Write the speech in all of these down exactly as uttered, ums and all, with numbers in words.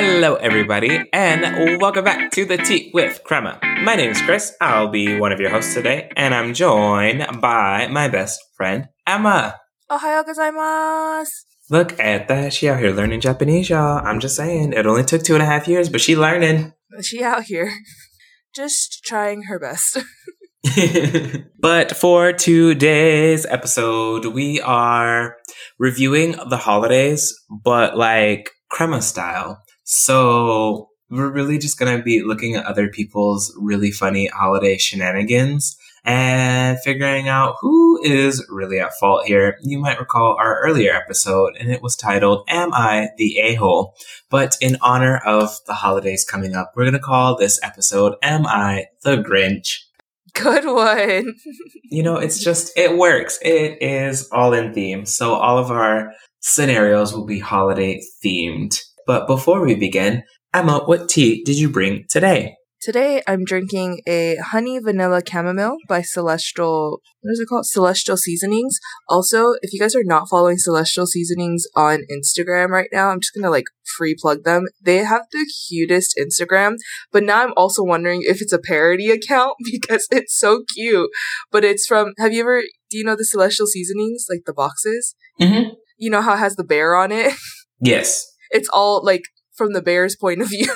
Hello everybody, and welcome back to The Tea with Crema. My name is Chris, I'll be one of your hosts today, and I'm joined by my best friend, Emma. Ohayou gozaimasu. Look at that, she out here learning Japanese, y'all. I'm just saying, it only took two and a half years, but she learning. She out here, just trying her best. But for today's episode, we are reviewing the holidays, but like Crema style. So we're really just going to be looking at other people's really funny holiday shenanigans and figuring out who is really at fault here. You might recall our earlier episode, and it was titled, Am I the A-Hole? But in honor of the holidays coming up, we're going to call this episode, Am I the Grinch? Good one. You know, it's just, it works. It is all in theme. So all of our scenarios will be holiday themed. But before we begin, Emma, what tea did you bring today? Today, I'm drinking a honey vanilla chamomile by Celestial, what is it called? Celestial Seasonings. Also, if you guys are not following Celestial Seasonings on Instagram right now, I'm just going to like free plug them. They have the cutest Instagram, but now I'm also wondering if it's a parody account because it's so cute. But it's from, have you ever, do you know the Celestial Seasonings, like the boxes? Mm-hmm. You know how it has the bear on it? Yes. It's all like from the bear's point of view.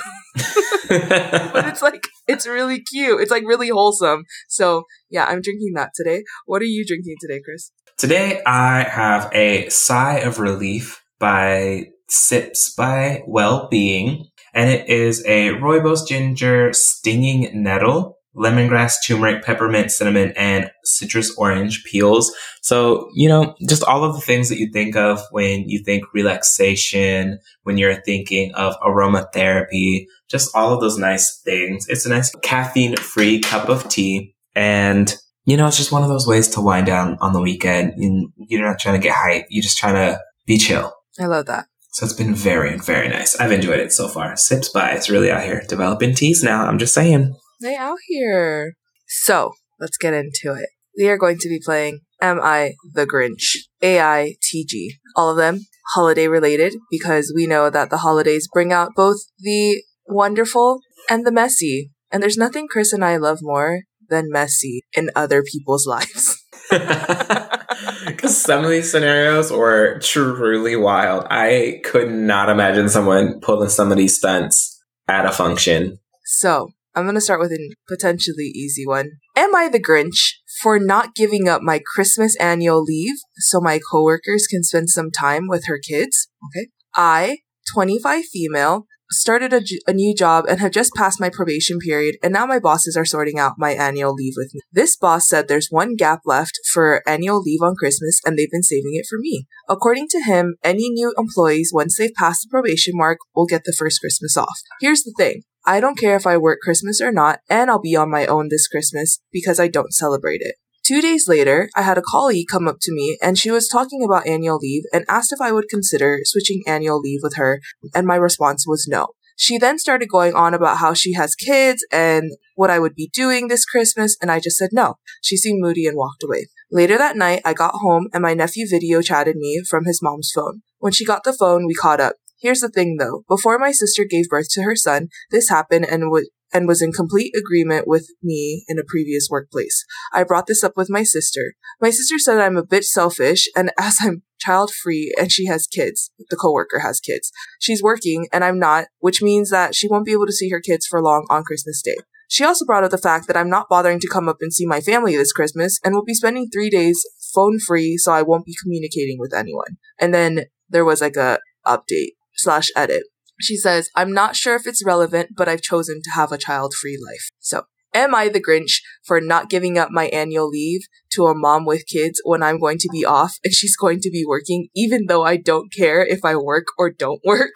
But it's like, it's really cute. It's like really wholesome. So yeah, I'm drinking that today. What are you drinking today, Chris? Today I have a Sigh of Relief by Sips by Wellbeing. And it is a rooibos ginger stinging nettle, lemongrass, turmeric, peppermint, cinnamon, and citrus orange peels. So, you know, just all of the things that you think of when you think relaxation, when you're thinking of aromatherapy, just all of those nice things. It's a nice caffeine-free cup of tea. And, you know, it's just one of those ways to wind down on the weekend. You're not trying to get hype. You're just trying to be chill. I love that. So it's been very, very nice. I've enjoyed it so far. Sips by. It's really out here developing teas now. I'm just saying. They out here. So let's get into it. We are going to be playing Am I the Grinch? A I T G. All of them holiday related because we know that the holidays bring out both the wonderful and the messy. And there's nothing Chris and I love more than messy in other people's lives. Because some of these scenarios were truly wild. I could not imagine someone pulling some of these stunts at a function. So I'm going to start with a potentially easy one. Am I the Grinch for not giving up my Christmas annual leave so my coworkers can spend some time with her kids? Okay. I, twenty-five female, started a, a new job and have just passed my probation period, and now my bosses are sorting out my annual leave with me. This boss said there's one gap left for annual leave on Christmas, and they've been saving it for me. According to him, any new employees, once they've passed the probation mark, will get the first Christmas off. Here's the thing. I don't care if I work Christmas or not, and I'll be on my own this Christmas because I don't celebrate it. Two days later, I had a colleague come up to me, and she was talking about annual leave and asked if I would consider switching annual leave with her, and my response was no. She then started going on about how she has kids and what I would be doing this Christmas, and I just said no. She seemed moody and walked away. Later that night, I got home, and my nephew video chatted me from his mom's phone. When she got the phone, we caught up. Here's the thing, though. Before my sister gave birth to her son, this happened and would... and was in complete agreement with me in a previous workplace. I brought this up with my sister. My sister said I'm a bit selfish, and as I'm child-free and she has kids, the coworker has kids, she's working and I'm not, which means that she won't be able to see her kids for long on Christmas Day. She also brought up the fact that I'm not bothering to come up and see my family this Christmas and will be spending three days phone-free, so I won't be communicating with anyone. And then there was like a update slash edit. She says, I'm not sure if it's relevant, but I've chosen to have a child-free life. So, am I the Grinch for not giving up my annual leave to a mom with kids when I'm going to be off and she's going to be working, even though I don't care if I work or don't work?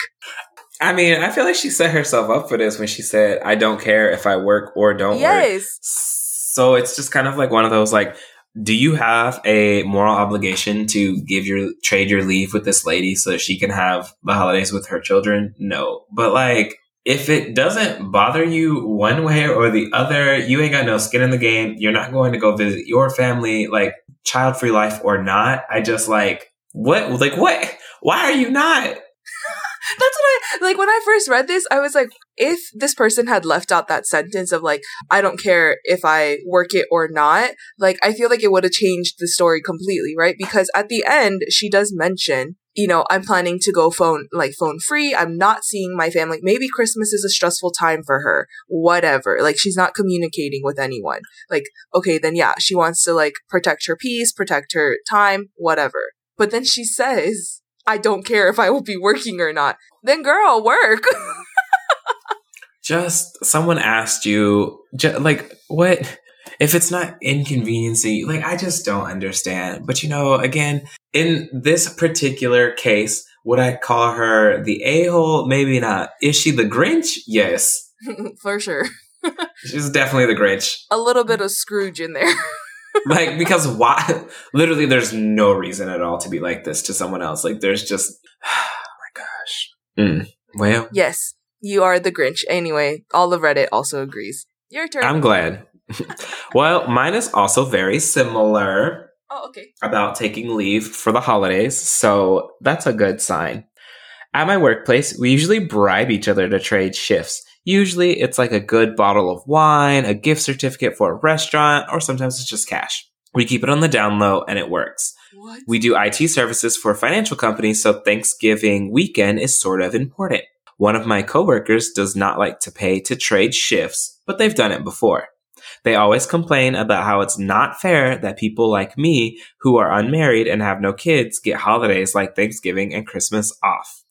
I mean, I feel like she set herself up for this when she said, I don't care if I work or don't yes. work. So, it's just kind of like one of those, like, do you have a moral obligation to give your trade your leave with this lady so that she can have the holidays with her children? No. But like, if it doesn't bother you one way or the other, you ain't got no skin in the game. You're not going to go visit your family, like child-free life or not. I just like, what? Like, what? Why are you not? That's what I, like, when I first read this, I was like, if this person had left out that sentence of, like, I don't care if I work it or not, like, I feel like it would have changed the story completely, right? Because at the end, she does mention, you know, I'm planning to go phone, like, phone free. I'm not seeing my family. Maybe Christmas is a stressful time for her. Whatever. Like, she's not communicating with anyone. Like, okay, then yeah, she wants to, like, protect her peace, protect her time, whatever. But then she says, I don't care if I will be working or not. Then girl, work. Just someone asked you, just, like, what? If it's not inconveniencing, like, I just don't understand. But, you know, again, in this particular case, would I call her the a-hole? Maybe not. Is she the Grinch? Yes. For sure. She's definitely the Grinch. A little bit of Scrooge in there. Like, because why? Literally, there's no reason at all to be like this to someone else. Like, there's just, oh my gosh. Mm. Well. Yes, you are the Grinch. Anyway, all of Reddit also agrees. Your turn. I'm glad. Well, mine is also very similar. Oh, okay. About taking leave for the holidays. So that's a good sign. At my workplace, we usually bribe each other to trade shifts. Usually, it's like a good bottle of wine, a gift certificate for a restaurant, or sometimes it's just cash. We keep it on the down low, and it works. What? We do I T services for financial companies, so Thanksgiving weekend is sort of important. One of my coworkers does not like to pay to trade shifts, but they've done it before. They always complain about how it's not fair that people like me, who are unmarried and have no kids, get holidays like Thanksgiving and Christmas off.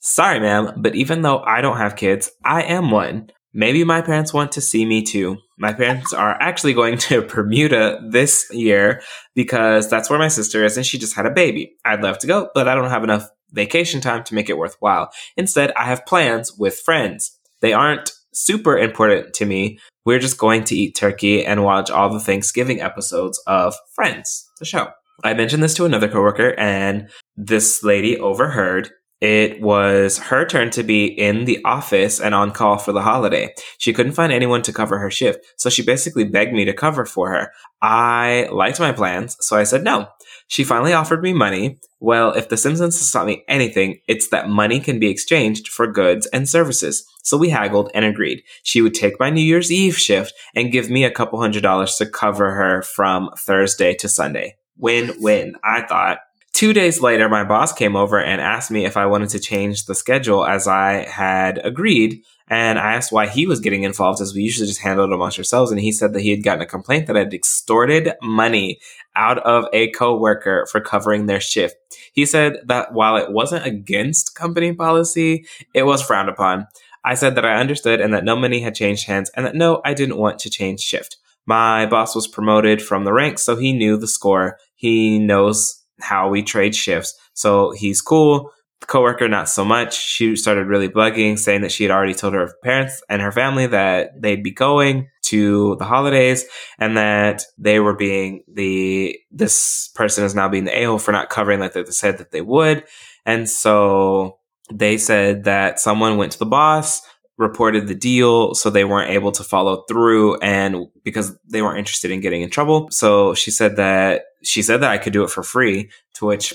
Sorry, ma'am, but even though I don't have kids, I am one. Maybe my parents want to see me too. My parents are actually going to Bermuda this year because that's where my sister is and she just had a baby. I'd love to go, but I don't have enough vacation time to make it worthwhile. Instead, I have plans with friends. They aren't super important to me. We're just going to eat turkey and watch all the Thanksgiving episodes of Friends, the show. I mentioned this to another coworker and this lady overheard. It was her turn to be in the office and on call for the holiday. She couldn't find anyone to cover her shift, so she basically begged me to cover for her. I liked my plans, so I said no. She finally offered me money. Well, if The Simpsons has taught me anything, it's that money can be exchanged for goods and services. So we haggled and agreed. She would take my New Year's Eve shift and give me a couple hundred dollars to cover her from Thursday to Sunday. Win-win, I thought. Two days later, my boss came over and asked me if I wanted to change the schedule as I had agreed. And I asked why he was getting involved as we usually just handled it amongst ourselves. And he said that he had gotten a complaint that I had extorted money out of a coworker for covering their shift. He said that while it wasn't against company policy, it was frowned upon. I said that I understood and that no money had changed hands and that no, I didn't want to change shift. My boss was promoted from the ranks, so he knew the score. He knows how we trade shifts. So he's cool. The coworker, not so much. She started really bugging, saying that she had already told her parents and her family that they'd be going to the holidays and that they were being the, this person is now being the a-hole for not covering like they said that they would. And so they said that someone went to the boss, reported the deal, so they weren't able to follow through and because they weren't interested in getting in trouble. So she said that she said that I could do it for free, to which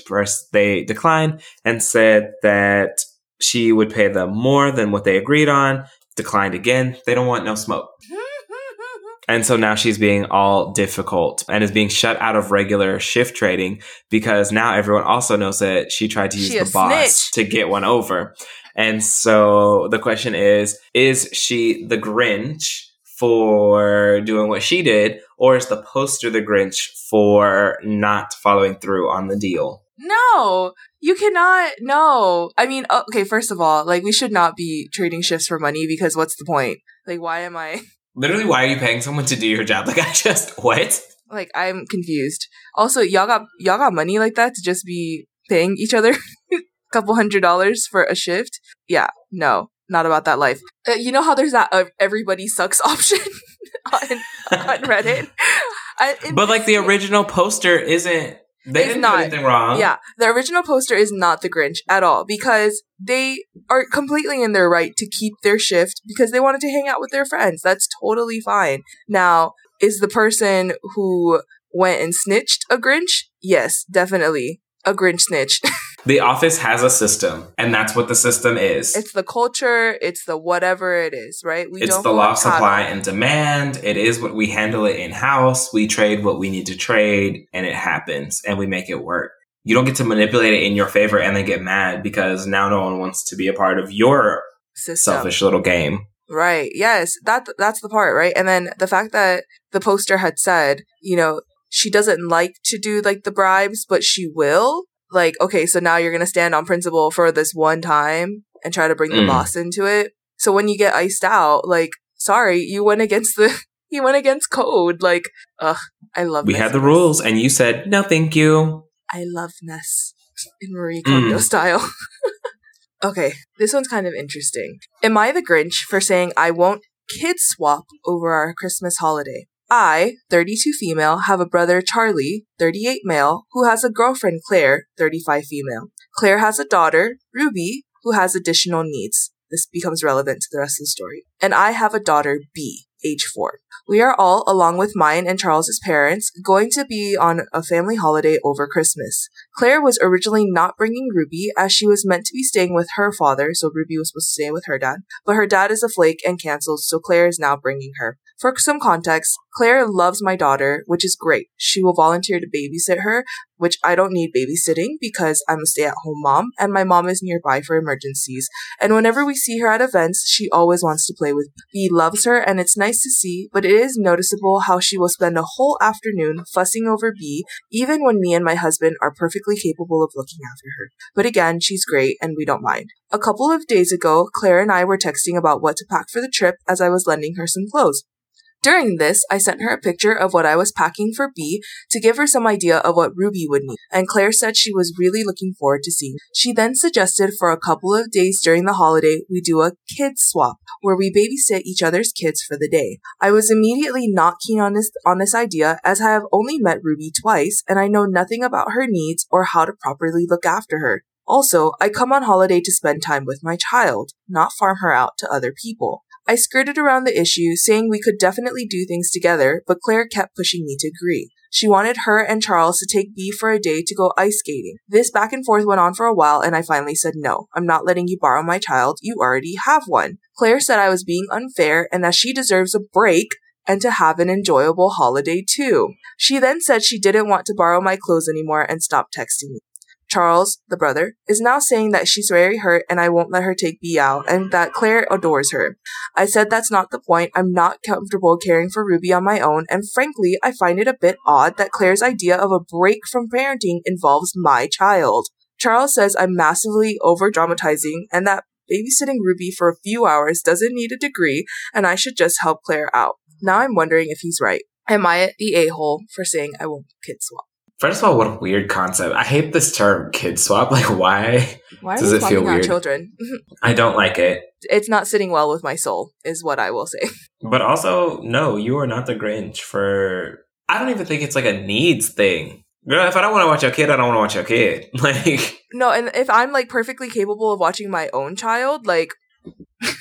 they declined and said that she would pay them more than what they agreed on, declined again. They don't want no smoke. And so now she's being all difficult and is being shut out of regular shift trading because now everyone also knows that she tried to use she the boss snitch. To get one over. And so the question is, is she the Grinch for doing what she did, or is the poster the Grinch for not following through on the deal? No, you cannot. No. I mean, okay, first of all, like, we should not be trading shifts for money because what's the point? Like, why am I... Literally, why are you paying someone to do your job? Like, I just, what? Like, I'm confused. Also, y'all got y'all got money like that to just be paying each other a couple hundred dollars for a shift? Yeah, no, not about that life. Uh, you know how there's that uh, everybody sucks option on, on Reddit? I, but, like, the original poster isn't, they didn't not, do anything wrong. Yeah, the original poster is not the Grinch at all because... They are completely in their right to keep their shift because they wanted to hang out with their friends. That's totally fine. Now, is the person who went and snitched a Grinch? Yes, definitely. A Grinch snitch. The office has a system, and that's what the system is. It's the culture. It's the whatever it is, right? We it's don't the law of supply and demand. It is what we handle it in-house. We trade what we need to trade, and it happens, and we make it work. You don't get to manipulate it in your favor and then get mad because now no one wants to be a part of your system. Selfish little game. Right. Yes. That, that's the part, right? And then the fact that the poster had said, you know, she doesn't like to do like the bribes, but she will. Like, okay, so now you're going to stand on principle for this one time and try to bring mm. the boss into it. So when you get iced out, like, sorry, you went against the, you went against code. Like, ugh, I love we this. We had the rules and you said, no, thank you. I love mess in Marie Kondo mm. style. Okay, this one's kind of interesting. Am I the Grinch for saying I won't kid swap over our Christmas holiday? I, thirty-two female, have a brother, Charlie, thirty-eight male, who has a girlfriend, Claire, thirty-five female. Claire has a daughter, Ruby, who has additional needs. This becomes relevant to the rest of the story. And I have a daughter, B, age four. We are all, along with mine and Charles's parents, going to be on a family holiday over Christmas. Claire was originally not bringing Ruby as she was meant to be staying with her father, so Ruby was supposed to stay with her dad, but her dad is a flake and canceled, so Claire is now bringing her. For some context, Claire loves my daughter, which is great. She will volunteer to babysit her, which I don't need babysitting because I'm a stay-at-home mom and my mom is nearby for emergencies. And whenever we see her at events, she always wants to play with B. Loves her and it's nice to see, but it is noticeable how she will spend a whole afternoon fussing over B, even when me and my husband are perfectly capable of looking after her. But again, she's great and we don't mind. A couple of days ago, Claire and I were texting about what to pack for the trip as I was lending her some clothes. During this, I sent her a picture of what I was packing for B to give her some idea of what Ruby would need, and Claire said she was really looking forward to seeing. She then suggested for a couple of days during the holiday, we do a kid swap, where we babysit each other's kids for the day. I was immediately not keen on this, on this idea, as I have only met Ruby twice, and I know nothing about her needs or how to properly look after her. Also, I come on holiday to spend time with my child, not farm her out to other people. I skirted around the issue, saying we could definitely do things together, but Claire kept pushing me to agree. She wanted her and Charles to take B for a day to go ice skating. This back and forth went on for a while, and I finally said no. I'm not letting you borrow my child. You already have one. Claire said I was being unfair and that she deserves a break and to have an enjoyable holiday too. She then said she didn't want to borrow my clothes anymore and stopped texting me. Charles, the brother, is now saying that she's very hurt and I won't let her take B out and that Claire adores her. I said that's not the point. I'm not comfortable caring for Ruby on my own, and frankly, I find it a bit odd that Claire's idea of a break from parenting involves my child. Charles says I'm massively over-dramatizing and that babysitting Ruby for a few hours doesn't need a degree and I should just help Claire out. Now I'm wondering if he's right. Am I the a-hole for saying I won't kid swap? First of all, what a weird concept. I hate this term, kid swap. Like, why, why does it feel weird? Why are you swapping out children? I don't like it. It's not sitting well with my soul, is what I will say. But also, no, you are not the Grinch for... I don't even think it's like a needs thing. Girl, if I don't want to watch your kid, I don't want to watch your kid. Like, no, and if I'm, like, perfectly capable of watching my own child, like...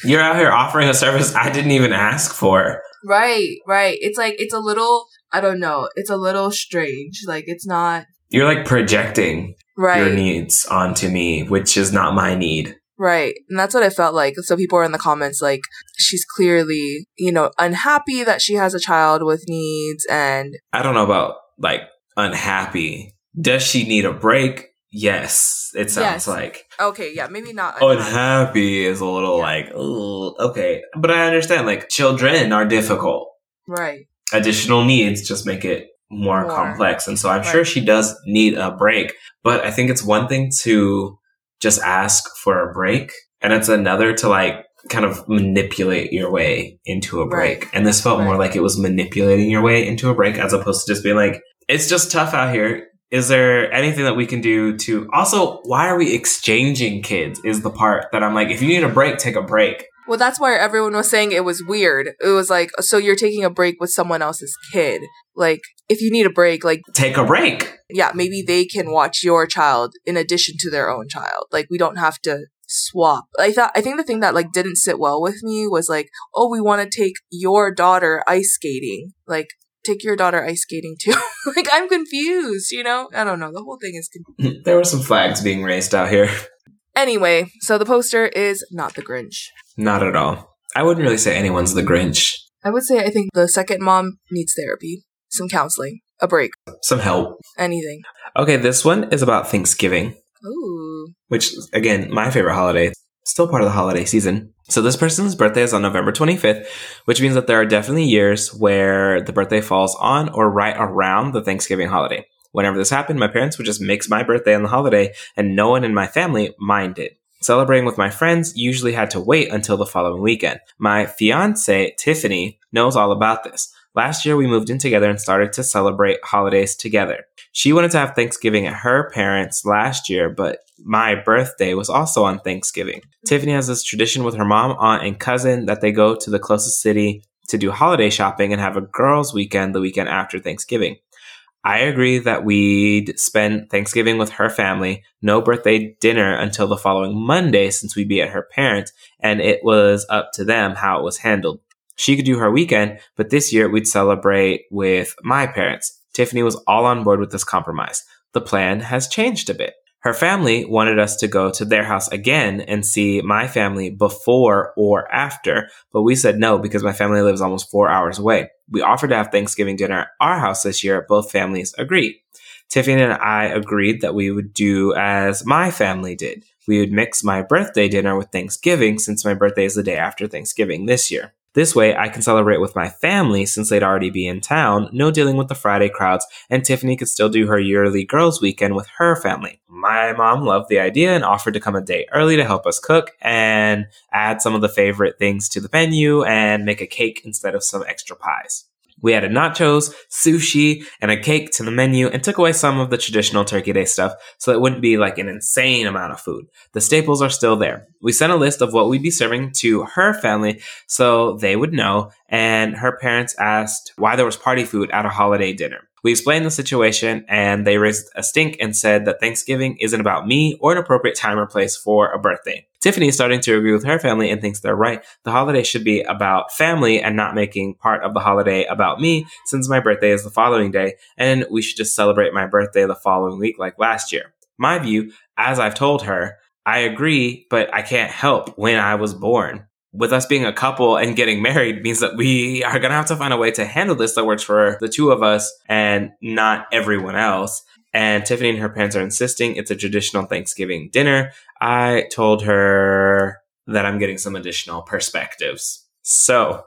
You're out here offering a service I didn't even ask for. Right, right. It's like, it's a little... I don't know. It's a little strange. Like, it's not... You're, like, projecting right. your needs onto me, which is not my need. Right. And that's what I felt like. So people are in the comments, like, she's clearly, you know, unhappy that she has a child with needs, and... I don't know about, like, unhappy. Does she need a break? Yes. It sounds yes. like... Okay, yeah, maybe not unhappy. Unhappy is a little, yeah. like, ooh, okay. But I understand, like, children are difficult. Right. Additional needs just make it more, more. complex. And so I'm right. sure she does need a break. But I think it's one thing to just ask for a break. And it's another to like kind of manipulate your way into a break. Right. And this felt right. more like it was manipulating your way into a break as opposed to just being like, it's just tough out here. Is there anything that we can do to... Also, why are we exchanging kids is the part that I'm like, if you need a break, take a break. Well, that's why everyone was saying it was weird. It was like, so you're taking a break with someone else's kid. Like, if you need a break, like... Take a break. Yeah, maybe they can watch your child in addition to their own child. Like, we don't have to swap. I thought, I think the thing that, like, didn't sit well with me was like, oh, we want to take your daughter ice skating. Like, take your daughter ice skating too? Like, I'm confused, you know? I don't know. The whole thing is confused. There were some flags being raised out here. Anyway, so the poster is not the Grinch. Not at all. I wouldn't really say anyone's the Grinch. I would say I think the second mom needs therapy, some counseling, a break. Some help. Anything. Okay, this one is about Thanksgiving. Ooh. Which, again, my favorite holiday. Still part of the holiday season. So this person's birthday is on November twenty-fifth, which means that there are definitely years where the birthday falls on or right around the Thanksgiving holiday. Whenever this happened, my parents would just mix my birthday and the holiday, and no one in my family minded. Celebrating with my friends usually had to wait until the following weekend. My fiance, Tiffany, knows all about this. Last year, we moved in together and started to celebrate holidays together. She wanted to have Thanksgiving at her parents' last year, but my birthday was also on Thanksgiving. Tiffany has this tradition with her mom, aunt, and cousin that they go to the closest city to do holiday shopping and have a girls' weekend the weekend after Thanksgiving. I agree that we'd spend Thanksgiving with her family, no birthday dinner until the following Monday since we'd be at her parents, and it was up to them how it was handled. She could do her weekend, but this year we'd celebrate with my parents. Tiffany was all on board with this compromise. The plan has changed a bit. Her family wanted us to go to their house again and see my family before or after, but we said no because my family lives almost four hours away. We offered to have Thanksgiving dinner at our house this year. Both families agreed. Tiffany and I agreed that we would do as my family did. We would mix my birthday dinner with Thanksgiving since my birthday is the day after Thanksgiving this year. This way, I can celebrate with my family since they'd already be in town, no dealing with the Friday crowds, and Tiffany could still do her yearly girls' weekend with her family. My mom loved the idea and offered to come a day early to help us cook and add some of the favorite things to the menu and make a cake instead of some extra pies. We added nachos, sushi, and a cake to the menu and took away some of the traditional Turkey Day stuff so it wouldn't be like an insane amount of food. The staples are still there. We sent a list of what we'd be serving to her family so they would know, and her parents asked why there was party food at a holiday dinner. We explained the situation, and they raised a stink and said that Thanksgiving isn't about me or an appropriate time or place for a birthday. Tiffany is starting to agree with her family and thinks they're right. The holiday should be about family and not making part of the holiday about me since my birthday is the following day, and we should just celebrate my birthday the following week like last year. My view, as I've told her, I agree, but I can't help when I was born. With us being a couple and getting married means that we are going to have to find a way to handle this that works for the two of us and not everyone else. And Tiffany and her parents are insisting it's a traditional Thanksgiving dinner. I told her that I'm getting some additional perspectives. So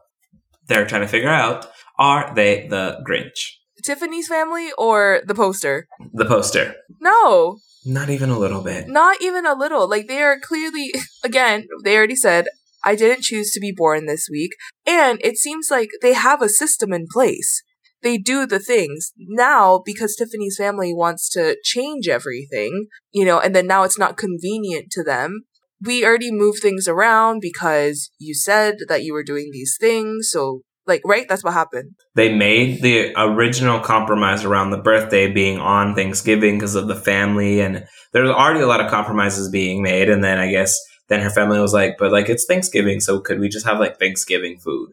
they're trying to figure out, are they the Grinch? Tiffany's family or the poster? The poster. No. Not even a little bit. Not even a little. Like, they are clearly, again, they already said, I didn't choose to be born this week. And it seems like they have a system in place. They do the things. Now, because Tiffany's family wants to change everything, you know, and then now it's not convenient to them. We already move things around because you said that you were doing these things. So, like, right? That's what happened. They made the original compromise around the birthday being on Thanksgiving because of the family. And there's already a lot of compromises being made. And then I guess... Then her family was like, but, like, it's Thanksgiving, so could we just have, like, Thanksgiving food?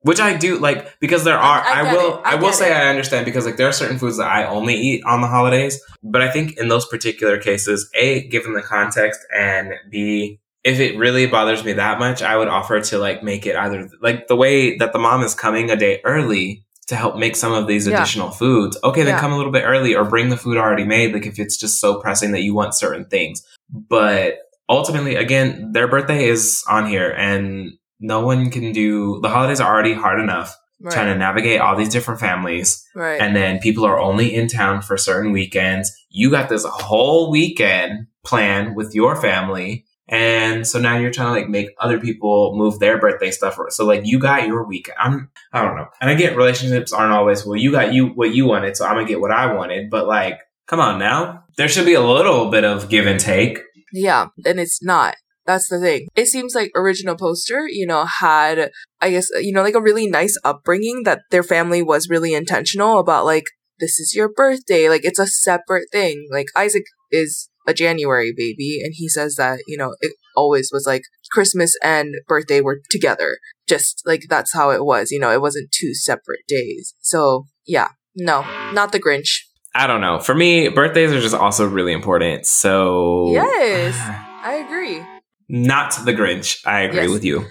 Which I do, like, because there are, I, I, I will, I, I will say it. I understand because, like, there are certain foods that I only eat on the holidays. But I think in those particular cases, A, given the context, and B, if it really bothers me that much, I would offer to, like, make it either, like, the way that the mom is coming a day early to help make some of these yeah. additional foods. Okay, then yeah. come a little bit early or bring the food already made, like, if it's just so pressing that you want certain things. But... ultimately, again, their birthday is on here and no one can do... The holidays are already hard enough right. trying to navigate all these different families. Right. And then people are only in town for certain weekends. You got this whole weekend planned with your family. And so now you're trying to, like, make other people move their birthday stuff. So, like, you got your weekend. I'm, I don't know. And I get relationships aren't always, well, you got you what you wanted, so I'm going to get what I wanted. But, like, come on now. There should be a little bit of give and take. Yeah, and it's not. That's the thing. It seems like original poster, you know, had, I guess, you know, like a really nice upbringing that their family was really intentional about, like, this is your birthday. Like, it's a separate thing. Like, Isaac is a January baby, and he says that, you know, it always was like Christmas and birthday were together. just like that's how it was, you know, it wasn't two separate days. So yeah, no, not the Grinch. I don't know. For me, birthdays are just also really important. So yes, I agree. Not the Grinch. I agree yes. with you.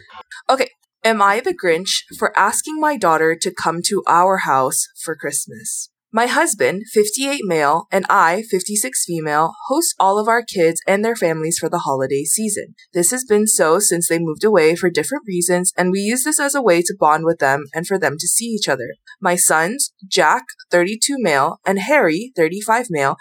Okay. Am I the Grinch for asking my daughter to come to our house for Christmas? My husband, fifty-eight male, and I, fifty-six female, host all of our kids and their families for the holiday season. This has been so since they moved away for different reasons, and we use this as a way to bond with them and for them to see each other. My sons, Jack, thirty-two male, and Harry, thirty-five male,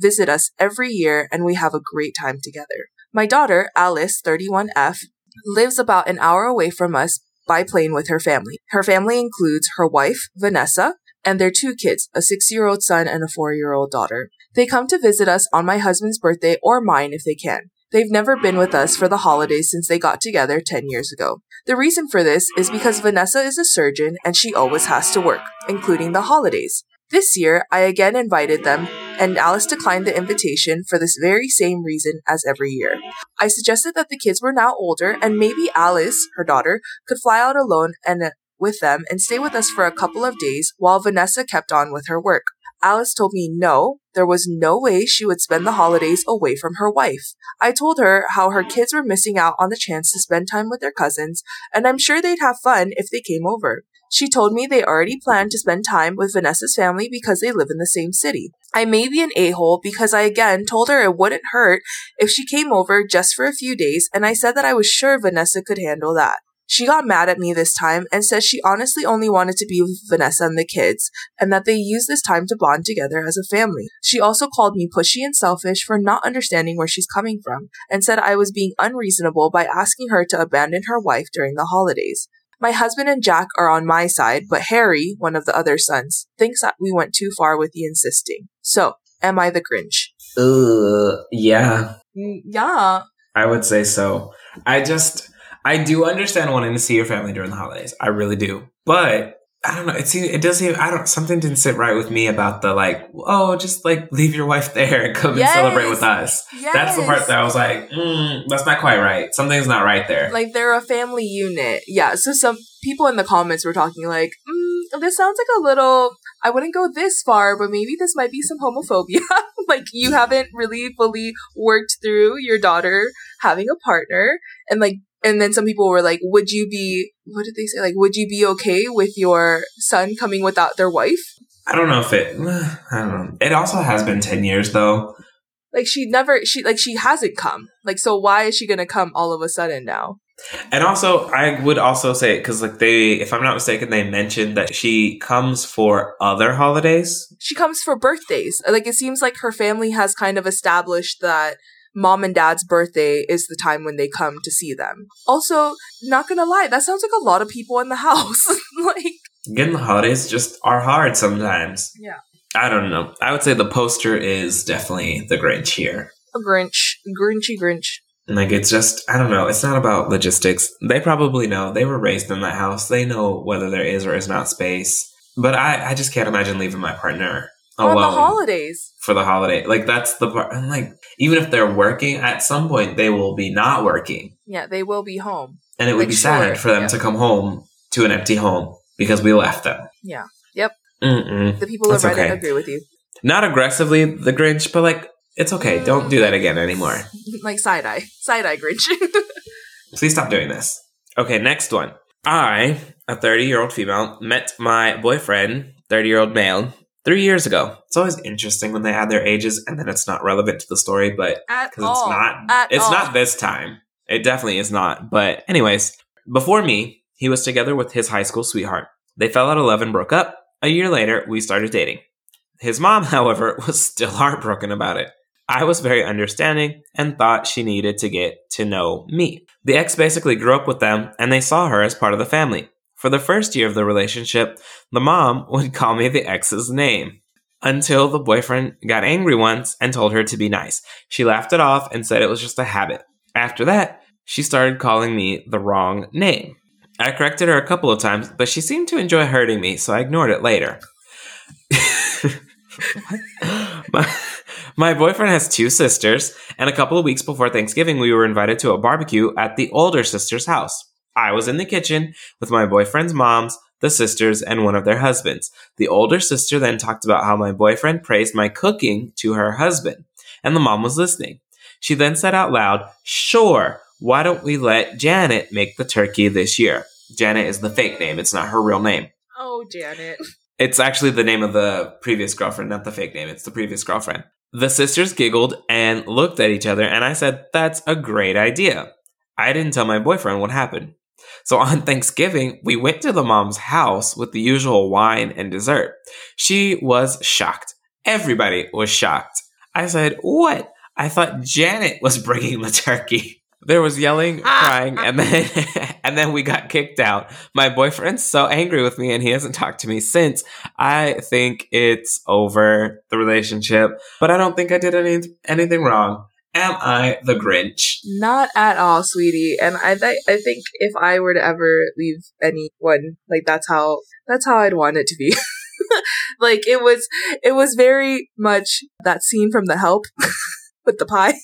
visit us every year, and we have a great time together. My daughter, Alice, thirty-one F, lives about an hour away from us by plane with her family. Her family includes her wife, Vanessa, and their two kids, a six-year-old son and a four-year-old daughter. They come to visit us on my husband's birthday or mine if they can. They've never been with us for the holidays since they got together ten years ago. The reason for this is because Vanessa is a surgeon and she always has to work, including the holidays. This year, I again invited them, and Alice declined the invitation for this very same reason as every year. I suggested that the kids were now older and maybe Alice, her daughter, could fly out alone and with them and stay with us for a couple of days while Vanessa kept on with her work. Alice told me no, there was no way she would spend the holidays away from her wife. I told her how her kids were missing out on the chance to spend time with their cousins, and I'm sure they'd have fun if they came over. She told me they already planned to spend time with Vanessa's family because they live in the same city. I may be an a-hole because I again told her it wouldn't hurt if she came over just for a few days, and I said that I was sure Vanessa could handle that. She got mad at me this time and said she honestly only wanted to be with Vanessa and the kids and that they used this time to bond together as a family. She also called me pushy and selfish for not understanding where she's coming from and said I was being unreasonable by asking her to abandon her wife during the holidays. My husband and Jack are on my side, but Harry, one of the other sons, thinks that we went too far with the insisting. So, am I the Grinch? Uh, yeah. Yeah. I would say so. I just... I do understand wanting to see your family during the holidays. I really do. But I don't know. It seems, it doesn't even, I don't, something didn't sit right with me about the like, oh, just like leave your wife there and come yes. and celebrate with us. Yes. That's the part that I was like, mm, that's not quite right. Something's not right there. Like they're a family unit. Yeah. So some people in the comments were talking like, mm, this sounds like a little, I wouldn't go this far, but maybe this might be some homophobia. Like you haven't really fully worked through your daughter having a partner and like, and then some people were like, would you be, what did they say? Like, would you be okay with your son coming without their wife? I don't know if it, I don't know. It also has been ten years though. Like she never, she like she hasn't come. Like, so why is she going to come all of a sudden now? And also, I would also say, because like they, if I'm not mistaken, they mentioned that she comes for other holidays. She comes for birthdays. Like it seems like her family has kind of established that mom and dad's birthday is the time when they come to see them. Also, not gonna lie, that sounds like a lot of people in the house. Like, again, the holidays just are hard sometimes. Yeah. I don't know. I would say the poster is definitely the Grinch here. A Grinch. Grinchy Grinch. Like, it's just, I don't know. It's not about logistics. They probably know. They were raised in that house. They know whether there is or is not space. But I, I just can't imagine leaving my partner alone. On the holidays. For the holiday. Like, that's the part. I'm like, even if they're working, at some point they will be not working. Yeah, they will be home. And it like, would be sure. sad for them yeah. to come home to an empty home because we left them. Yeah. Yep. Mm-mm. The people of Reddit okay. agree with you. Not aggressively, the Grinch, but like, it's okay. Don't do that again anymore. Like side-eye. Side-eye Grinch. Please stop doing this. Okay, next one. I, a thirty-year-old female, met my boyfriend, thirty-year-old male, Three years ago. It's always interesting when they add their ages and then it's not relevant to the story, but because it's not, At it's all. not this time. It definitely is not. But anyways, before me, he was together with his high school sweetheart. They fell out of love and broke up. A year later, we started dating. His mom, however, was still heartbroken about it. I was very understanding and thought she needed to get to know me. The ex basically grew up with them and they saw her as part of the family. For the first year of the relationship, the mom would call me the ex's name until the boyfriend got angry once and told her to be nice. She laughed it off and said it was just a habit. After that, she started calling me the wrong name. I corrected her a couple of times, but she seemed to enjoy hurting me, so I ignored it later. my, my boyfriend has two sisters, and a couple of weeks before Thanksgiving, we were invited to a barbecue at the older sister's house. I was in the kitchen with my boyfriend's moms, the sisters, and one of their husbands. The older sister then talked about how my boyfriend praised my cooking to her husband, and the mom was listening. She then said out loud, "Sure, why don't we let Janet make the turkey this year?" Janet is the fake name. It's not her real name. Oh, Janet. It's actually the name of the previous girlfriend, not the fake name. It's the previous girlfriend. The sisters giggled and looked at each other, and I said, "That's a great idea." I didn't tell my boyfriend what happened. So on Thanksgiving, we went to the mom's house with the usual wine and dessert. She was shocked. Everybody was shocked. I said, "What? I thought Janet was bringing the turkey." There was yelling, crying, and then and then we got kicked out. My boyfriend's so angry with me, and he hasn't talked to me since. I think it's over, the relationship, but I don't think I did any, anything wrong. Am I the Grinch? Not at all, sweetie. And I th- I think if I were to ever leave anyone, like that's how that's how I'd want it to be. Like it was it was very much that scene from The Help with the pie.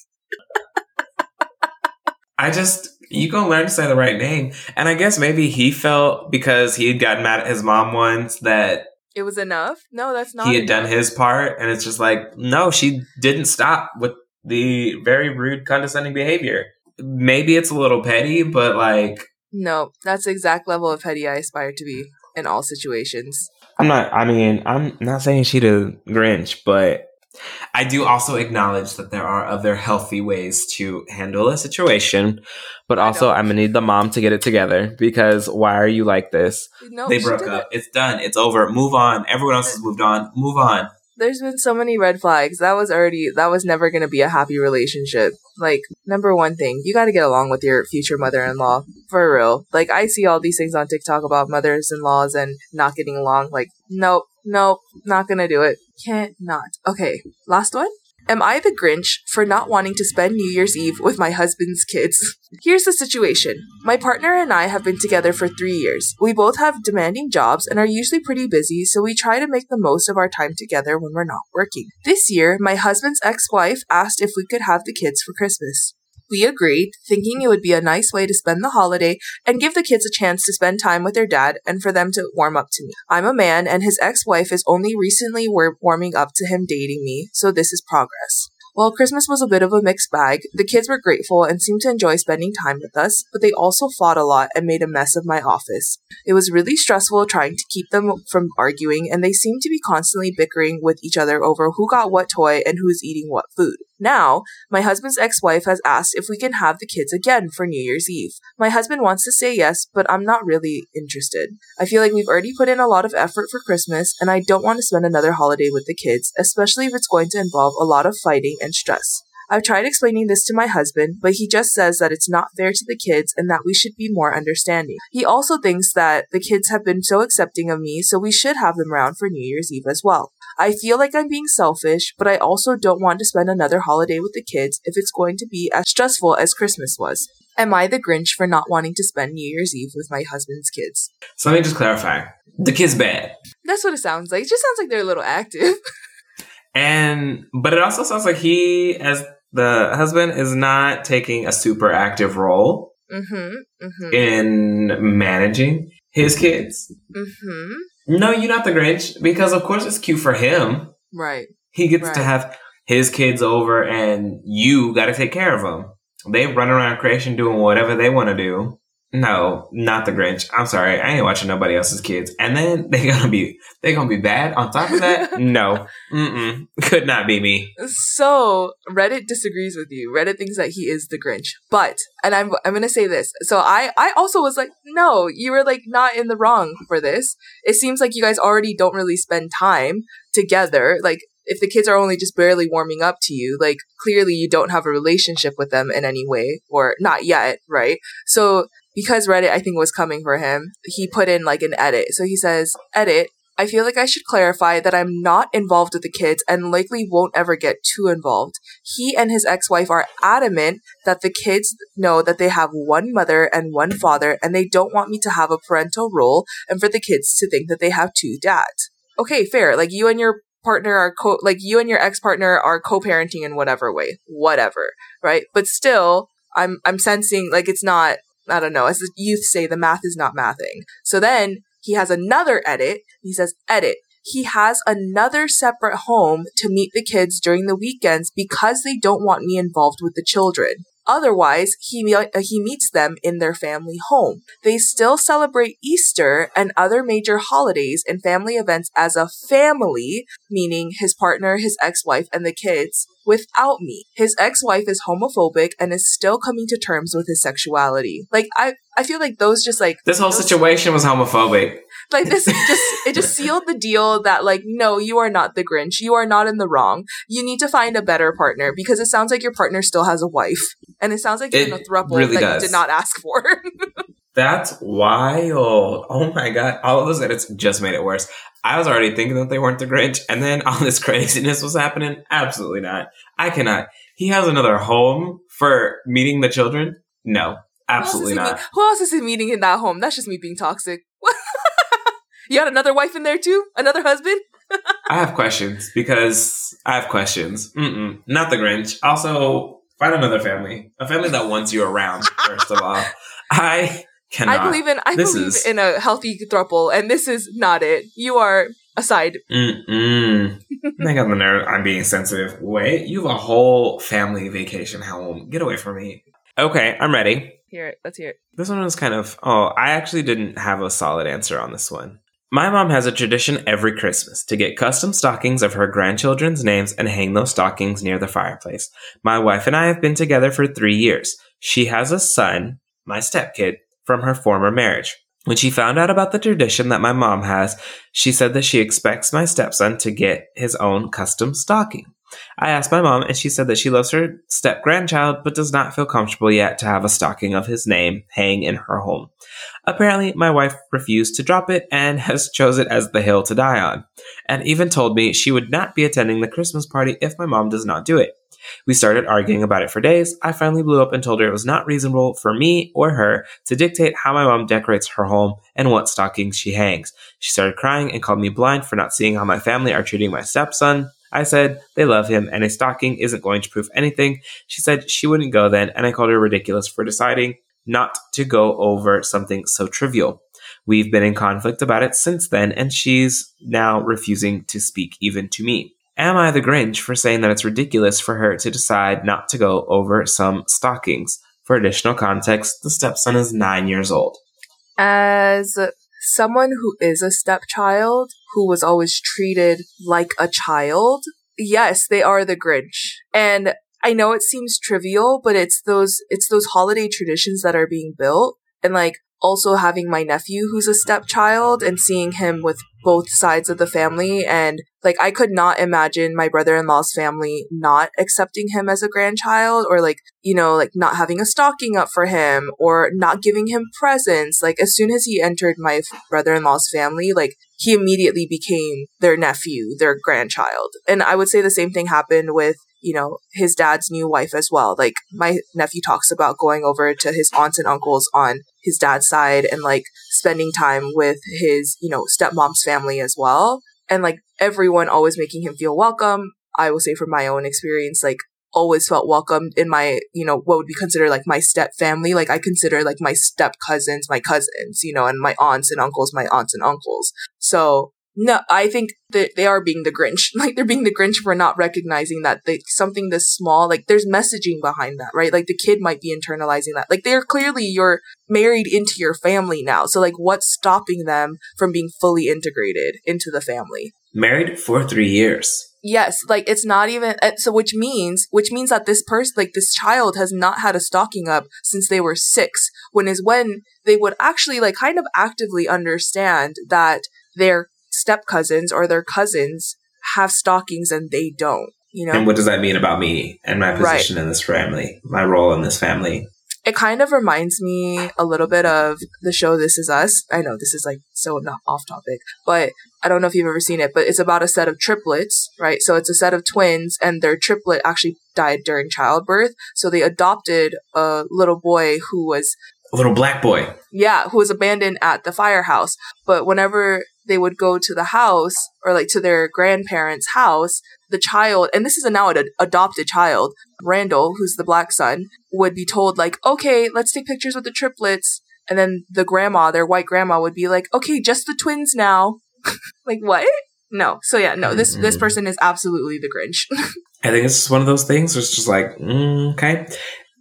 I just, you gonna learn to say the right name. And I guess maybe he felt, because he had gotten mad at his mom once, that it was enough. No, that's not. He had enough. Done his part. And it's just like, no, she didn't stop with the very rude, condescending behavior. Maybe it's a little petty, but like. No, that's the exact level of petty I aspire to be in all situations. I'm not, I mean, I'm not saying she the Grinch, but I do also acknowledge that there are other healthy ways to handle a situation, but also I'm going to need the mom to get it together, because why are you like this? No, they broke up. It. It's done. It's over. Move on. Everyone else has moved on. Move on. There's been so many red flags. That was already, that was never going to be a happy relationship. Like, number one thing, you got to get along with your future mother-in-law. For real. Like, I see all these things on TikTok about mothers-in-laws and not getting along. Like, nope, nope, not going to do it. Cannot. Okay, last one. Am I the Grinch for not wanting to spend New Year's Eve with my husband's kids? Here's the situation. My partner and I have been together for three years. We both have demanding jobs and are usually pretty busy, so we try to make the most of our time together when we're not working. This year, my husband's ex-wife asked if we could have the kids for Christmas. We agreed, thinking it would be a nice way to spend the holiday and give the kids a chance to spend time with their dad and for them to warm up to me. I'm a man, and his ex-wife is only recently warming up to him dating me, so this is progress. While Christmas was a bit of a mixed bag, the kids were grateful and seemed to enjoy spending time with us, but they also fought a lot and made a mess of my office. It was really stressful trying to keep them from arguing, and they seemed to be constantly bickering with each other over who got what toy and who's eating what food. Now, my husband's ex-wife has asked if we can have the kids again for New Year's Eve. My husband wants to say yes, but I'm not really interested. I feel like we've already put in a lot of effort for Christmas, and I don't want to spend another holiday with the kids, especially if it's going to involve a lot of fighting and stress. I've tried explaining this to my husband, but he just says that it's not fair to the kids and that we should be more understanding. He also thinks that the kids have been so accepting of me, so we should have them around for New Year's Eve as well. I feel like I'm being selfish, but I also don't want to spend another holiday with the kids if it's going to be as stressful as Christmas was. Am I the Grinch for not wanting to spend New Year's Eve with my husband's kids? So let me just clarify. The kid's bad. That's what it sounds like. It just sounds like they're a little active. And, but it also sounds like he, as the husband, is not taking a super active role mm-hmm, mm-hmm. in managing his kids. Mm-hmm. No, you're not the Grinch, because of course it's cute for him. Right. He gets right. to have his kids over, and you got to take care of them. They run around creation doing whatever they want to do. No, not the Grinch. I'm sorry. I ain't watching nobody else's kids. And then they're going to be they're gonna be bad on top of that? No. Mm-mm. Could not be me. So Reddit disagrees with you. Reddit thinks that he is the Grinch. But, and I'm I'm going to say this. So I, I also was like, no, you were like not in the wrong for this. It seems like you guys already don't really spend time together. Like, if the kids are only just barely warming up to you, like, clearly you don't have a relationship with them in any way, or not yet, right? So because Reddit, I think, was coming for him, he put in like an edit. So he says, edit, I feel like I should clarify that I'm not involved with the kids and likely won't ever get too involved. He and his ex-wife are adamant that the kids know that they have one mother and one father, and they don't want me to have a parental role and for the kids to think that they have two dads. Okay, fair. Like, you and your partner are co like you and your ex-partner are co-parenting in whatever way, whatever, right? But still, I'm I'm sensing like it's not I don't know, as the youth say, the math is not mathing. So then he has another edit. He says, edit. He has another separate home to meet the kids during the weekends because they don't want me involved with the children. Otherwise, he uh, he meets them in their family home. They still celebrate Easter and other major holidays and family events as a family, meaning his partner, his ex-wife, and the kids, without me. His ex-wife is homophobic and is still coming to terms with his sexuality. Like, I, I feel like those just like... This whole situation was homophobic. Like, this just, it just sealed the deal that, like, no, you are not the Grinch. You are not in the wrong. You need to find a better partner because it sounds like your partner still has a wife. And it sounds like you're in a throuple really that does. You did not ask for. That's wild. Oh my God. All of those edits just made it worse. I was already thinking that they weren't the Grinch. And then all this craziness was happening. Absolutely not. I cannot. He has another home for meeting the children? No, absolutely not. Meet- Who else is he meeting in that home? That's just me being toxic. You had another wife in there too? Another husband? I have questions because I have questions. Mm-mm. Not the Grinch. Also, find another family. A family that wants you around, first of all. I cannot. I believe in I this believe is... in a healthy throuple, and this is not it. You are aside. Mm-mm. I got the nerve. I'm being sensitive. Wait, you have a whole family vacation home. Get away from me. Okay, I'm ready. Hear it. Let's hear it. This one was kind of, oh, I actually didn't have a solid answer on this one. My mom has a tradition every Christmas to get custom stockings of her grandchildren's names and hang those stockings near the fireplace. My wife and I have been together for three years. She has a son, my stepkid, from her former marriage. When she found out about the tradition that my mom has, she said that she expects my stepson to get his own custom stocking. I asked my mom, and she said that she loves her step-grandchild, but does not feel comfortable yet to have a stocking of his name hang in her home. Apparently, my wife refused to drop it and has chose it as the hill to die on, and even told me she would not be attending the Christmas party if my mom does not do it. We started arguing about it for days. I finally blew up and told her it was not reasonable for me or her to dictate how my mom decorates her home and what stockings she hangs. She started crying and called me blind for not seeing how my family are treating my stepson. I said they love him and a stocking isn't going to prove anything. She said she wouldn't go then, and I called her ridiculous for deciding not to go over something so trivial. We've been in conflict about it since then, and she's now refusing to speak even to me. Am I the Grinch for saying that it's ridiculous for her to decide not to go over some stockings? For additional context, the stepson is nine years old. As someone who is a stepchild, who was always treated like a child, yes, they are the Grinch. And I know it seems trivial, but it's those it's those holiday traditions that are being built. And like also having my nephew who's a stepchild and seeing him with both sides of the family. And like, I could not imagine my brother-in-law's family not accepting him as a grandchild, or like, you know, like not having a stocking up for him or not giving him presents. Like, as soon as he entered my f- brother-in-law's family, like he immediately became their nephew, their grandchild. And I would say the same thing happened with, you know, his dad's new wife as well. Like, my nephew talks about going over to his aunts and uncles on his dad's side and like spending time with his, you know, stepmom's family as well. And like everyone always making him feel welcome. I will say from my own experience, like always felt welcomed in my, you know, what would be considered like my step family. Like I consider like my step cousins, my cousins, you know, and my aunts and uncles, my aunts and uncles. So no, I think that they are being the Grinch. Like, they're being the Grinch for not recognizing that they, something this small, like, there's messaging behind that, right? Like, the kid might be internalizing that. Like, they're clearly, you're married into your family now. So, like, what's stopping them from being fully integrated into the family? Married for three years. Yes, like, it's not even, so which means, which means that this person, like, this child has not had a stocking up since they were six, when is when they would actually, like, kind of actively understand that they're step cousins or their cousins have stockings and they don't, you know. And what does that mean about me and my position right. in this family, my role in this family? It kind of reminds me a little bit of the show This Is Us. I know this is like so not off topic, but I don't know if you've ever seen it, but it's about a set of triplets, right? So it's a set of twins and their triplet actually died during childbirth. So they adopted a little boy who was... A little black boy. Yeah, who was abandoned at the firehouse. But whenever they would go to the house or like to their grandparents' house, the child, and this is a now an adopted child, Randall, who's the black son, would be told like, okay, let's take pictures with the triplets. And then the grandma, their white grandma, would be like, okay, just the twins now. Like, what? No. So yeah, no, this, mm-hmm. this person is absolutely the Grinch. I think it's just one of those things where it's just like, mm, okay,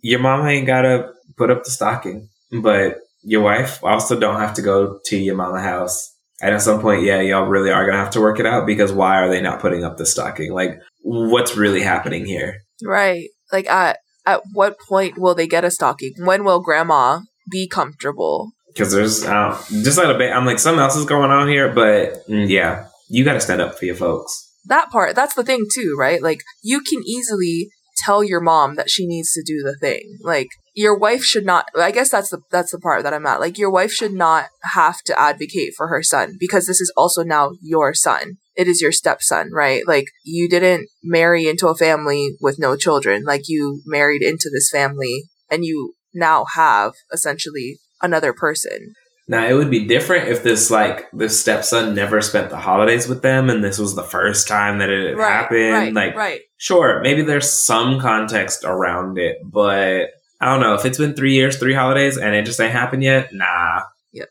your mama ain't got to put up the stocking, but your wife also don't have to go to your mama's house. And at some point, yeah, y'all really are going to have to work it out, because why are they not putting up the stocking? Like, what's really happening here? Right. Like, at, at what point will they get a stocking? When will grandma be comfortable? Because there's, uh, just like a bit, I'm like, something else is going on here, but mm, yeah, you got to stand up for your folks. That part, that's the thing too, right? Like, you can easily tell your mom that she needs to do the thing. Like, your wife should not, I guess that's the that's the part that I'm at. Like, your wife should not have to advocate for her son, because this is also now your son. It is your stepson, right? Like, you didn't marry into a family with no children. Like, you married into this family and you now have essentially another person. Now, it would be different if this, like, this stepson never spent the holidays with them and this was the first time that it had right, happened. Right, like, right. Sure, maybe there's some context around it, but I don't know. If it's been three years, three holidays, and it just ain't happened yet, nah. Yep.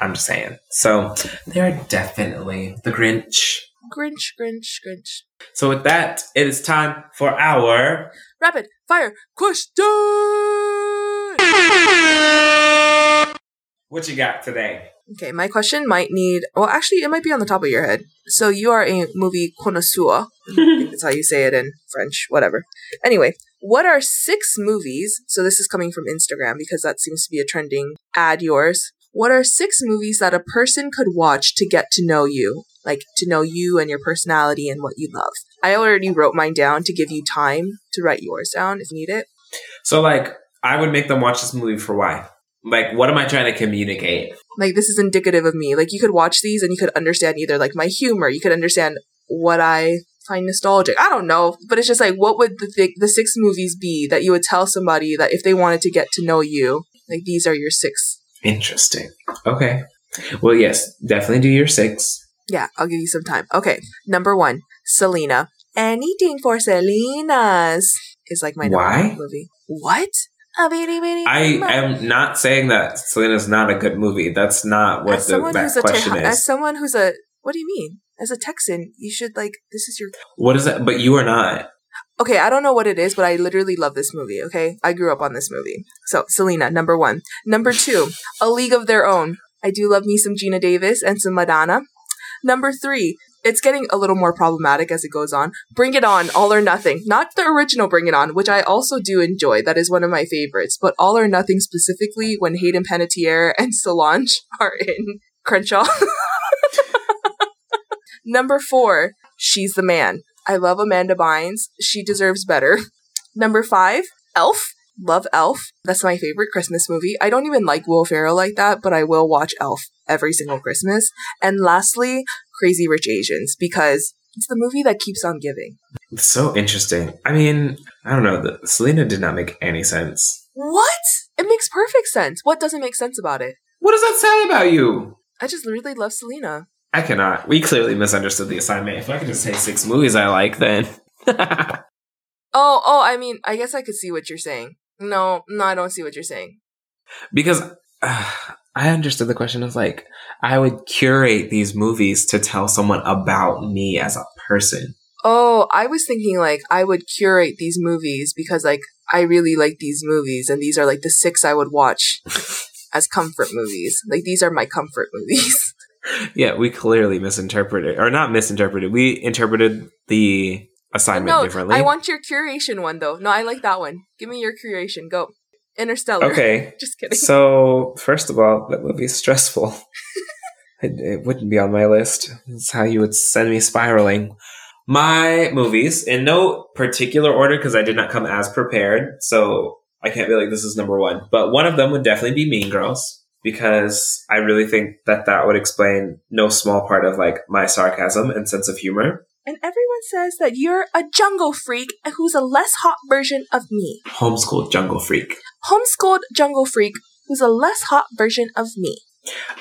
I'm just saying. So, they're definitely the Grinch. Grinch, Grinch, Grinch. So, with that, it is time for our rapid fire question. What you got today? Okay, my question might need... Well, actually, it might be on the top of your head. So you are a movie connoisseur. I think that's how you say it in French. Whatever. Anyway, what are six movies... So this is coming from Instagram, because that seems to be a trending ad yours. What are six movies that a person could watch to get to know you? Like, to know you and your personality and what you love. I already wrote mine down to give you time to write yours down if you need it. So, like, I would make them watch this movie for why? Like, what am I trying to communicate? Like, this is indicative of me. Like, you could watch these and you could understand either, like, my humor. You could understand what I find nostalgic. I don't know. But it's just, like, what would the th- the six movies be that you would tell somebody that if they wanted to get to know you, like, these are your six? Interesting. Okay. Well, yes, definitely do your six. Yeah, I'll give you some time. Okay. Number one, Selena. Anything for Selena's is, like, my number one movie. What? I am not saying that Selena's not a good movie. That's not what the that question te- is. As someone who's a... What do you mean? As a Texan, you should, like... This is your... What is that? But you are not. Okay, I don't know what it is, but I literally love this movie, okay? I grew up on this movie. So, Selena, number one. Number two, A League of Their Own. I do love me some Gina Davis and some Madonna. Number three... It's getting a little more problematic as it goes on. Bring It On, All or Nothing. Not the original Bring It On, which I also do enjoy. That is one of my favorites. But All or Nothing specifically when Hayden Panettiere and Solange are in Crenshaw. Number four, She's the Man. I love Amanda Bynes. She deserves better. Number five, Elf. Love Elf. That's my favorite Christmas movie. I don't even like Will Ferrell like that, but I will watch Elf every single Christmas. And lastly, Crazy Rich Asians, because it's the movie that keeps on giving. It's so interesting. I mean, I don't know. The, Selena did not make any sense. What? It makes perfect sense. What doesn't make sense about it? What does that say about you? I just really love Selena. I cannot. We clearly misunderstood the assignment. If I could just say six movies I like, then... oh, oh, I mean, I guess I could see what you're saying. No, no, I don't see what you're saying. Because uh, I understood the question as like, I would curate these movies to tell someone about me as a person. Oh, I was thinking like, I would curate these movies because like, I really like these movies and these are like the six I would watch as comfort movies. Like, these are my comfort movies. Yeah, we clearly misinterpreted, or not misinterpreted, we interpreted the... assignment no, differently. I want your curation one though. No, I like that one. Give me your curation. Go. Interstellar. Okay. Just kidding. So, first of all, that would be stressful. it, it wouldn't be on my list. That's how you would send me spiraling. My movies, in no particular order, because I did not come as prepared, so I can't be like, this is number one. But one of them would definitely be Mean Girls, because I really think that that would explain no small part of like my sarcasm and sense of humor. And everyone says that you're a jungle freak who's a less hot version of me. Homeschooled jungle freak. Homeschooled jungle freak who's a less hot version of me.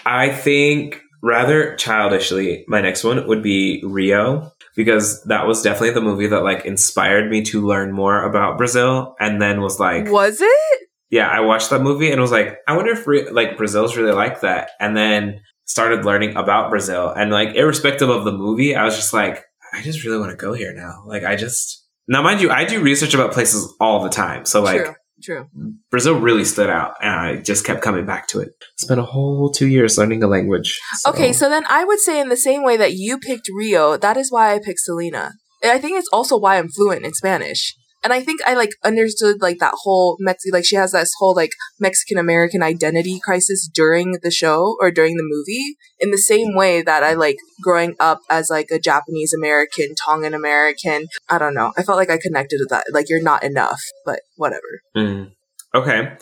I think Rather childishly, my next one would be Rio, because that was definitely the movie that like inspired me to learn more about Brazil, and then was like, was it? Yeah, I watched that movie and was like, I wonder if re- like Brazil's really like that, and then started learning about Brazil, and like irrespective of the movie, I was just like, I just really want to go here now. Like, I just now, mind you, I do research about places all the time, so like. True. True. Brazil really stood out, and I just kept coming back to it. Spent a whole two years learning a language. So. Okay, so then I would say in the same way that you picked Rio, that is why I picked Selena. And I think it's also why I'm fluent in Spanish. And I think I, like, understood, like, that whole, Mex- like, she has this whole, like, Mexican-American identity crisis during the show or during the movie in the same way that I, like, growing up as, like, a Japanese-American, Tongan-American, I don't know. I felt like I connected with that. Like, you're not enough, but whatever. Mm. Okay.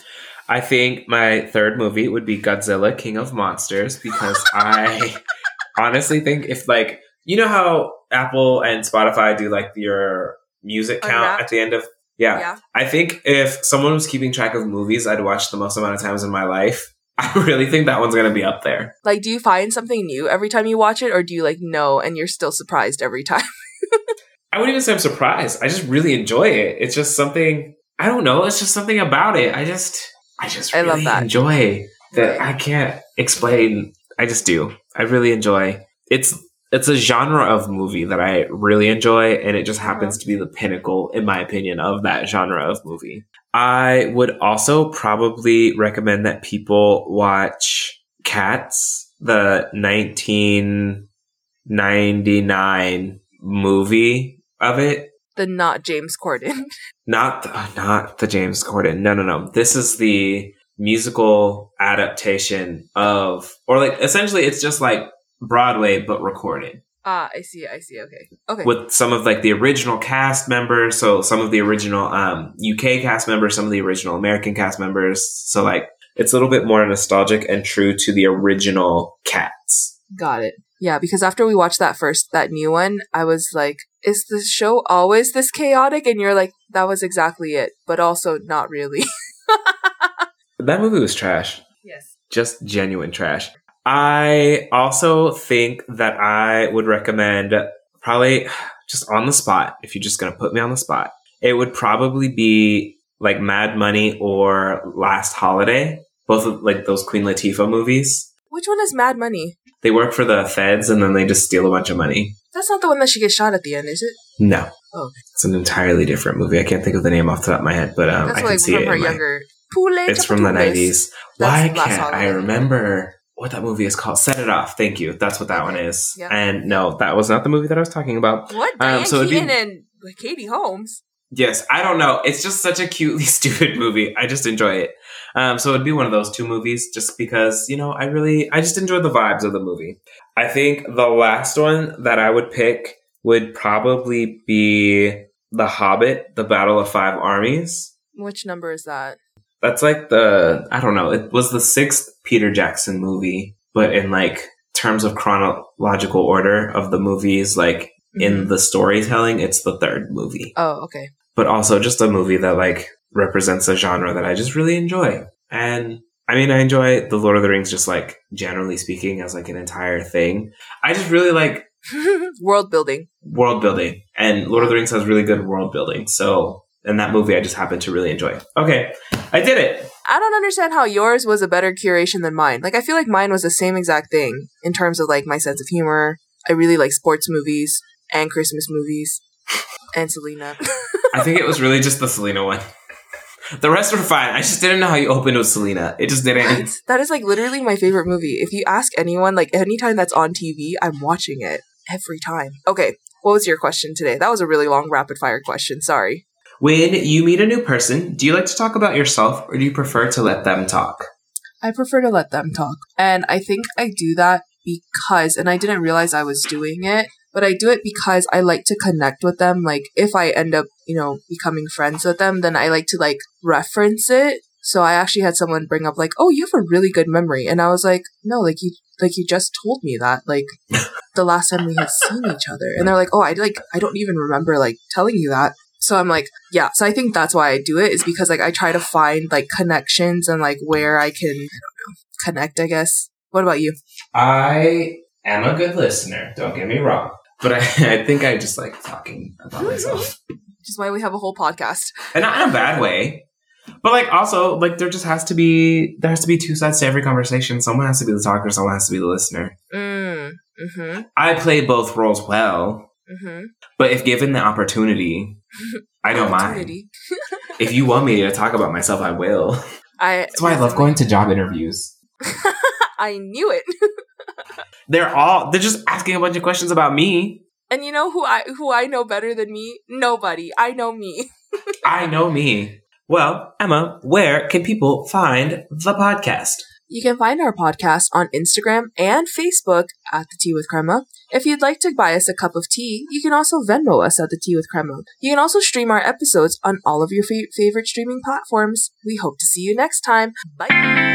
I think my third movie would be Godzilla, King of Monsters, because I honestly think if, like, you know how Apple and Spotify do, like, your... music count at the end of yeah. yeah I think if someone was keeping track of movies I'd watch the most amount of times in my life, I really think that one's gonna be up there. Like, do you find something new every time you watch it, or do you like know and you're still surprised every time? I wouldn't even say I'm surprised. I just really enjoy it. It's just something, I don't know, it's just something about it. I just I just really I love that. enjoy that right. I can't explain. I just do. I really enjoy it's It's a genre of movie that I really enjoy, and it just happens to be the pinnacle, in my opinion, of that genre of movie. I would also probably recommend that people watch Cats, the nineteen ninety-nine movie of it. The not James Corden. Not the, uh, not the James Corden. No, no, no. This is the musical adaptation of, or like, essentially it's just like, Broadway but recorded. Ah, I see, I see. Okay. Okay. With some of like the original cast members, so some of the original um U K cast members, some of the original American cast members. So like it's a little bit more nostalgic and true to the original Cats. Got it. Yeah, because after we watched that first that new one, I was like, is the show always this chaotic? And you're like, that was exactly it, but also not really. That movie was trash. Yes. Just genuine trash. I also think that I would recommend probably just on the spot, if you're just going to put me on the spot, it would probably be like Mad Money or Last Holiday, both of like those Queen Latifah movies. Which one is Mad Money? They work for the feds and then they just steal a bunch of money. That's not the one that she gets shot at the end, is it? No. Oh. It's an entirely different movie. I can't think of the name off the top of my head, but um, I can like see it. Her younger... my... It's from the nineties. Why can't I remember... what that movie is called? Set It Off. Thank you. That's what that okay. one is. Yep. And no, that was not the movie that I was talking about. What? Diane um, so it'd be... and Katie Holmes. Yes. I don't know. It's just such a cutely stupid movie. I just enjoy it. Um, so it'd be one of those two movies just because, you know, I really, I just enjoy the vibes of the movie. I think the last one that I would pick would probably be The Hobbit, The Battle of Five Armies. Which number is that? That's like the, I don't know, it was the sixth Peter Jackson movie, but in like terms of chronological order of the movies, like mm-hmm. in the storytelling, it's the third movie. Oh, okay. But also just a movie that like represents a genre that I just really enjoy. And I mean, I enjoy The Lord of the Rings just like generally speaking as like an entire thing. I just really like... world building. World building. And Lord of the Rings has really good world building, so... and that movie I just happened to really enjoy. Okay, I did it. I don't understand how yours was a better curation than mine. Like, I feel like mine was the same exact thing in terms of, like, my sense of humor. I really like sports movies and Christmas movies and Selena. I think it was really just the Selena one. The rest were fine. I just didn't know how you opened with Selena. It just didn't. What? That is, like, literally my favorite movie. If you ask anyone, like, anytime that's on T V, I'm watching it every time. Okay, what was your question today? That was a really long rapid-fire question. Sorry. When you meet a new person, do you like to talk about yourself or do you prefer to let them talk? I prefer to let them talk. And I think I do that because, and I didn't realize I was doing it, but I do it because I like to connect with them. Like if I end up, you know, becoming friends with them, then I like to like reference it. So I actually had someone bring up like, oh, you have a really good memory. And I was like, no, like you, like you just told me that. Like the last time we had seen each other. And they're like, oh, I like, I don't even remember like telling you that. So I'm like, yeah. So I think that's why I do it is because like I try to find like connections and like where I can, I don't know, connect, I guess. What about you? I am a good listener. Don't get me wrong. But I, I think I just like talking about myself. Which is why we have a whole podcast. And not in a bad way. But like also, like there just has to be there has to be two sides to every conversation. Someone has to be the talker, someone has to be the listener. Mm. Mm-hmm. I play both roles well. Mm-hmm. But if given the opportunity, I don't opportunity. mind. If you want me to talk about myself, I will. I, That's why I love going to job interviews. I knew it. They're all they're just asking a bunch of questions about me. And you know who I who I know better than me? Nobody. I know me. I know me. Well, Emma, where can people find the podcast? You can find our podcast on Instagram and Facebook at The Tea with Crema. If you'd like to buy us a cup of tea, you can also Venmo us at The Tea with Crema. You can also stream our episodes on all of your f- favorite streaming platforms. We hope to see you next time. Bye!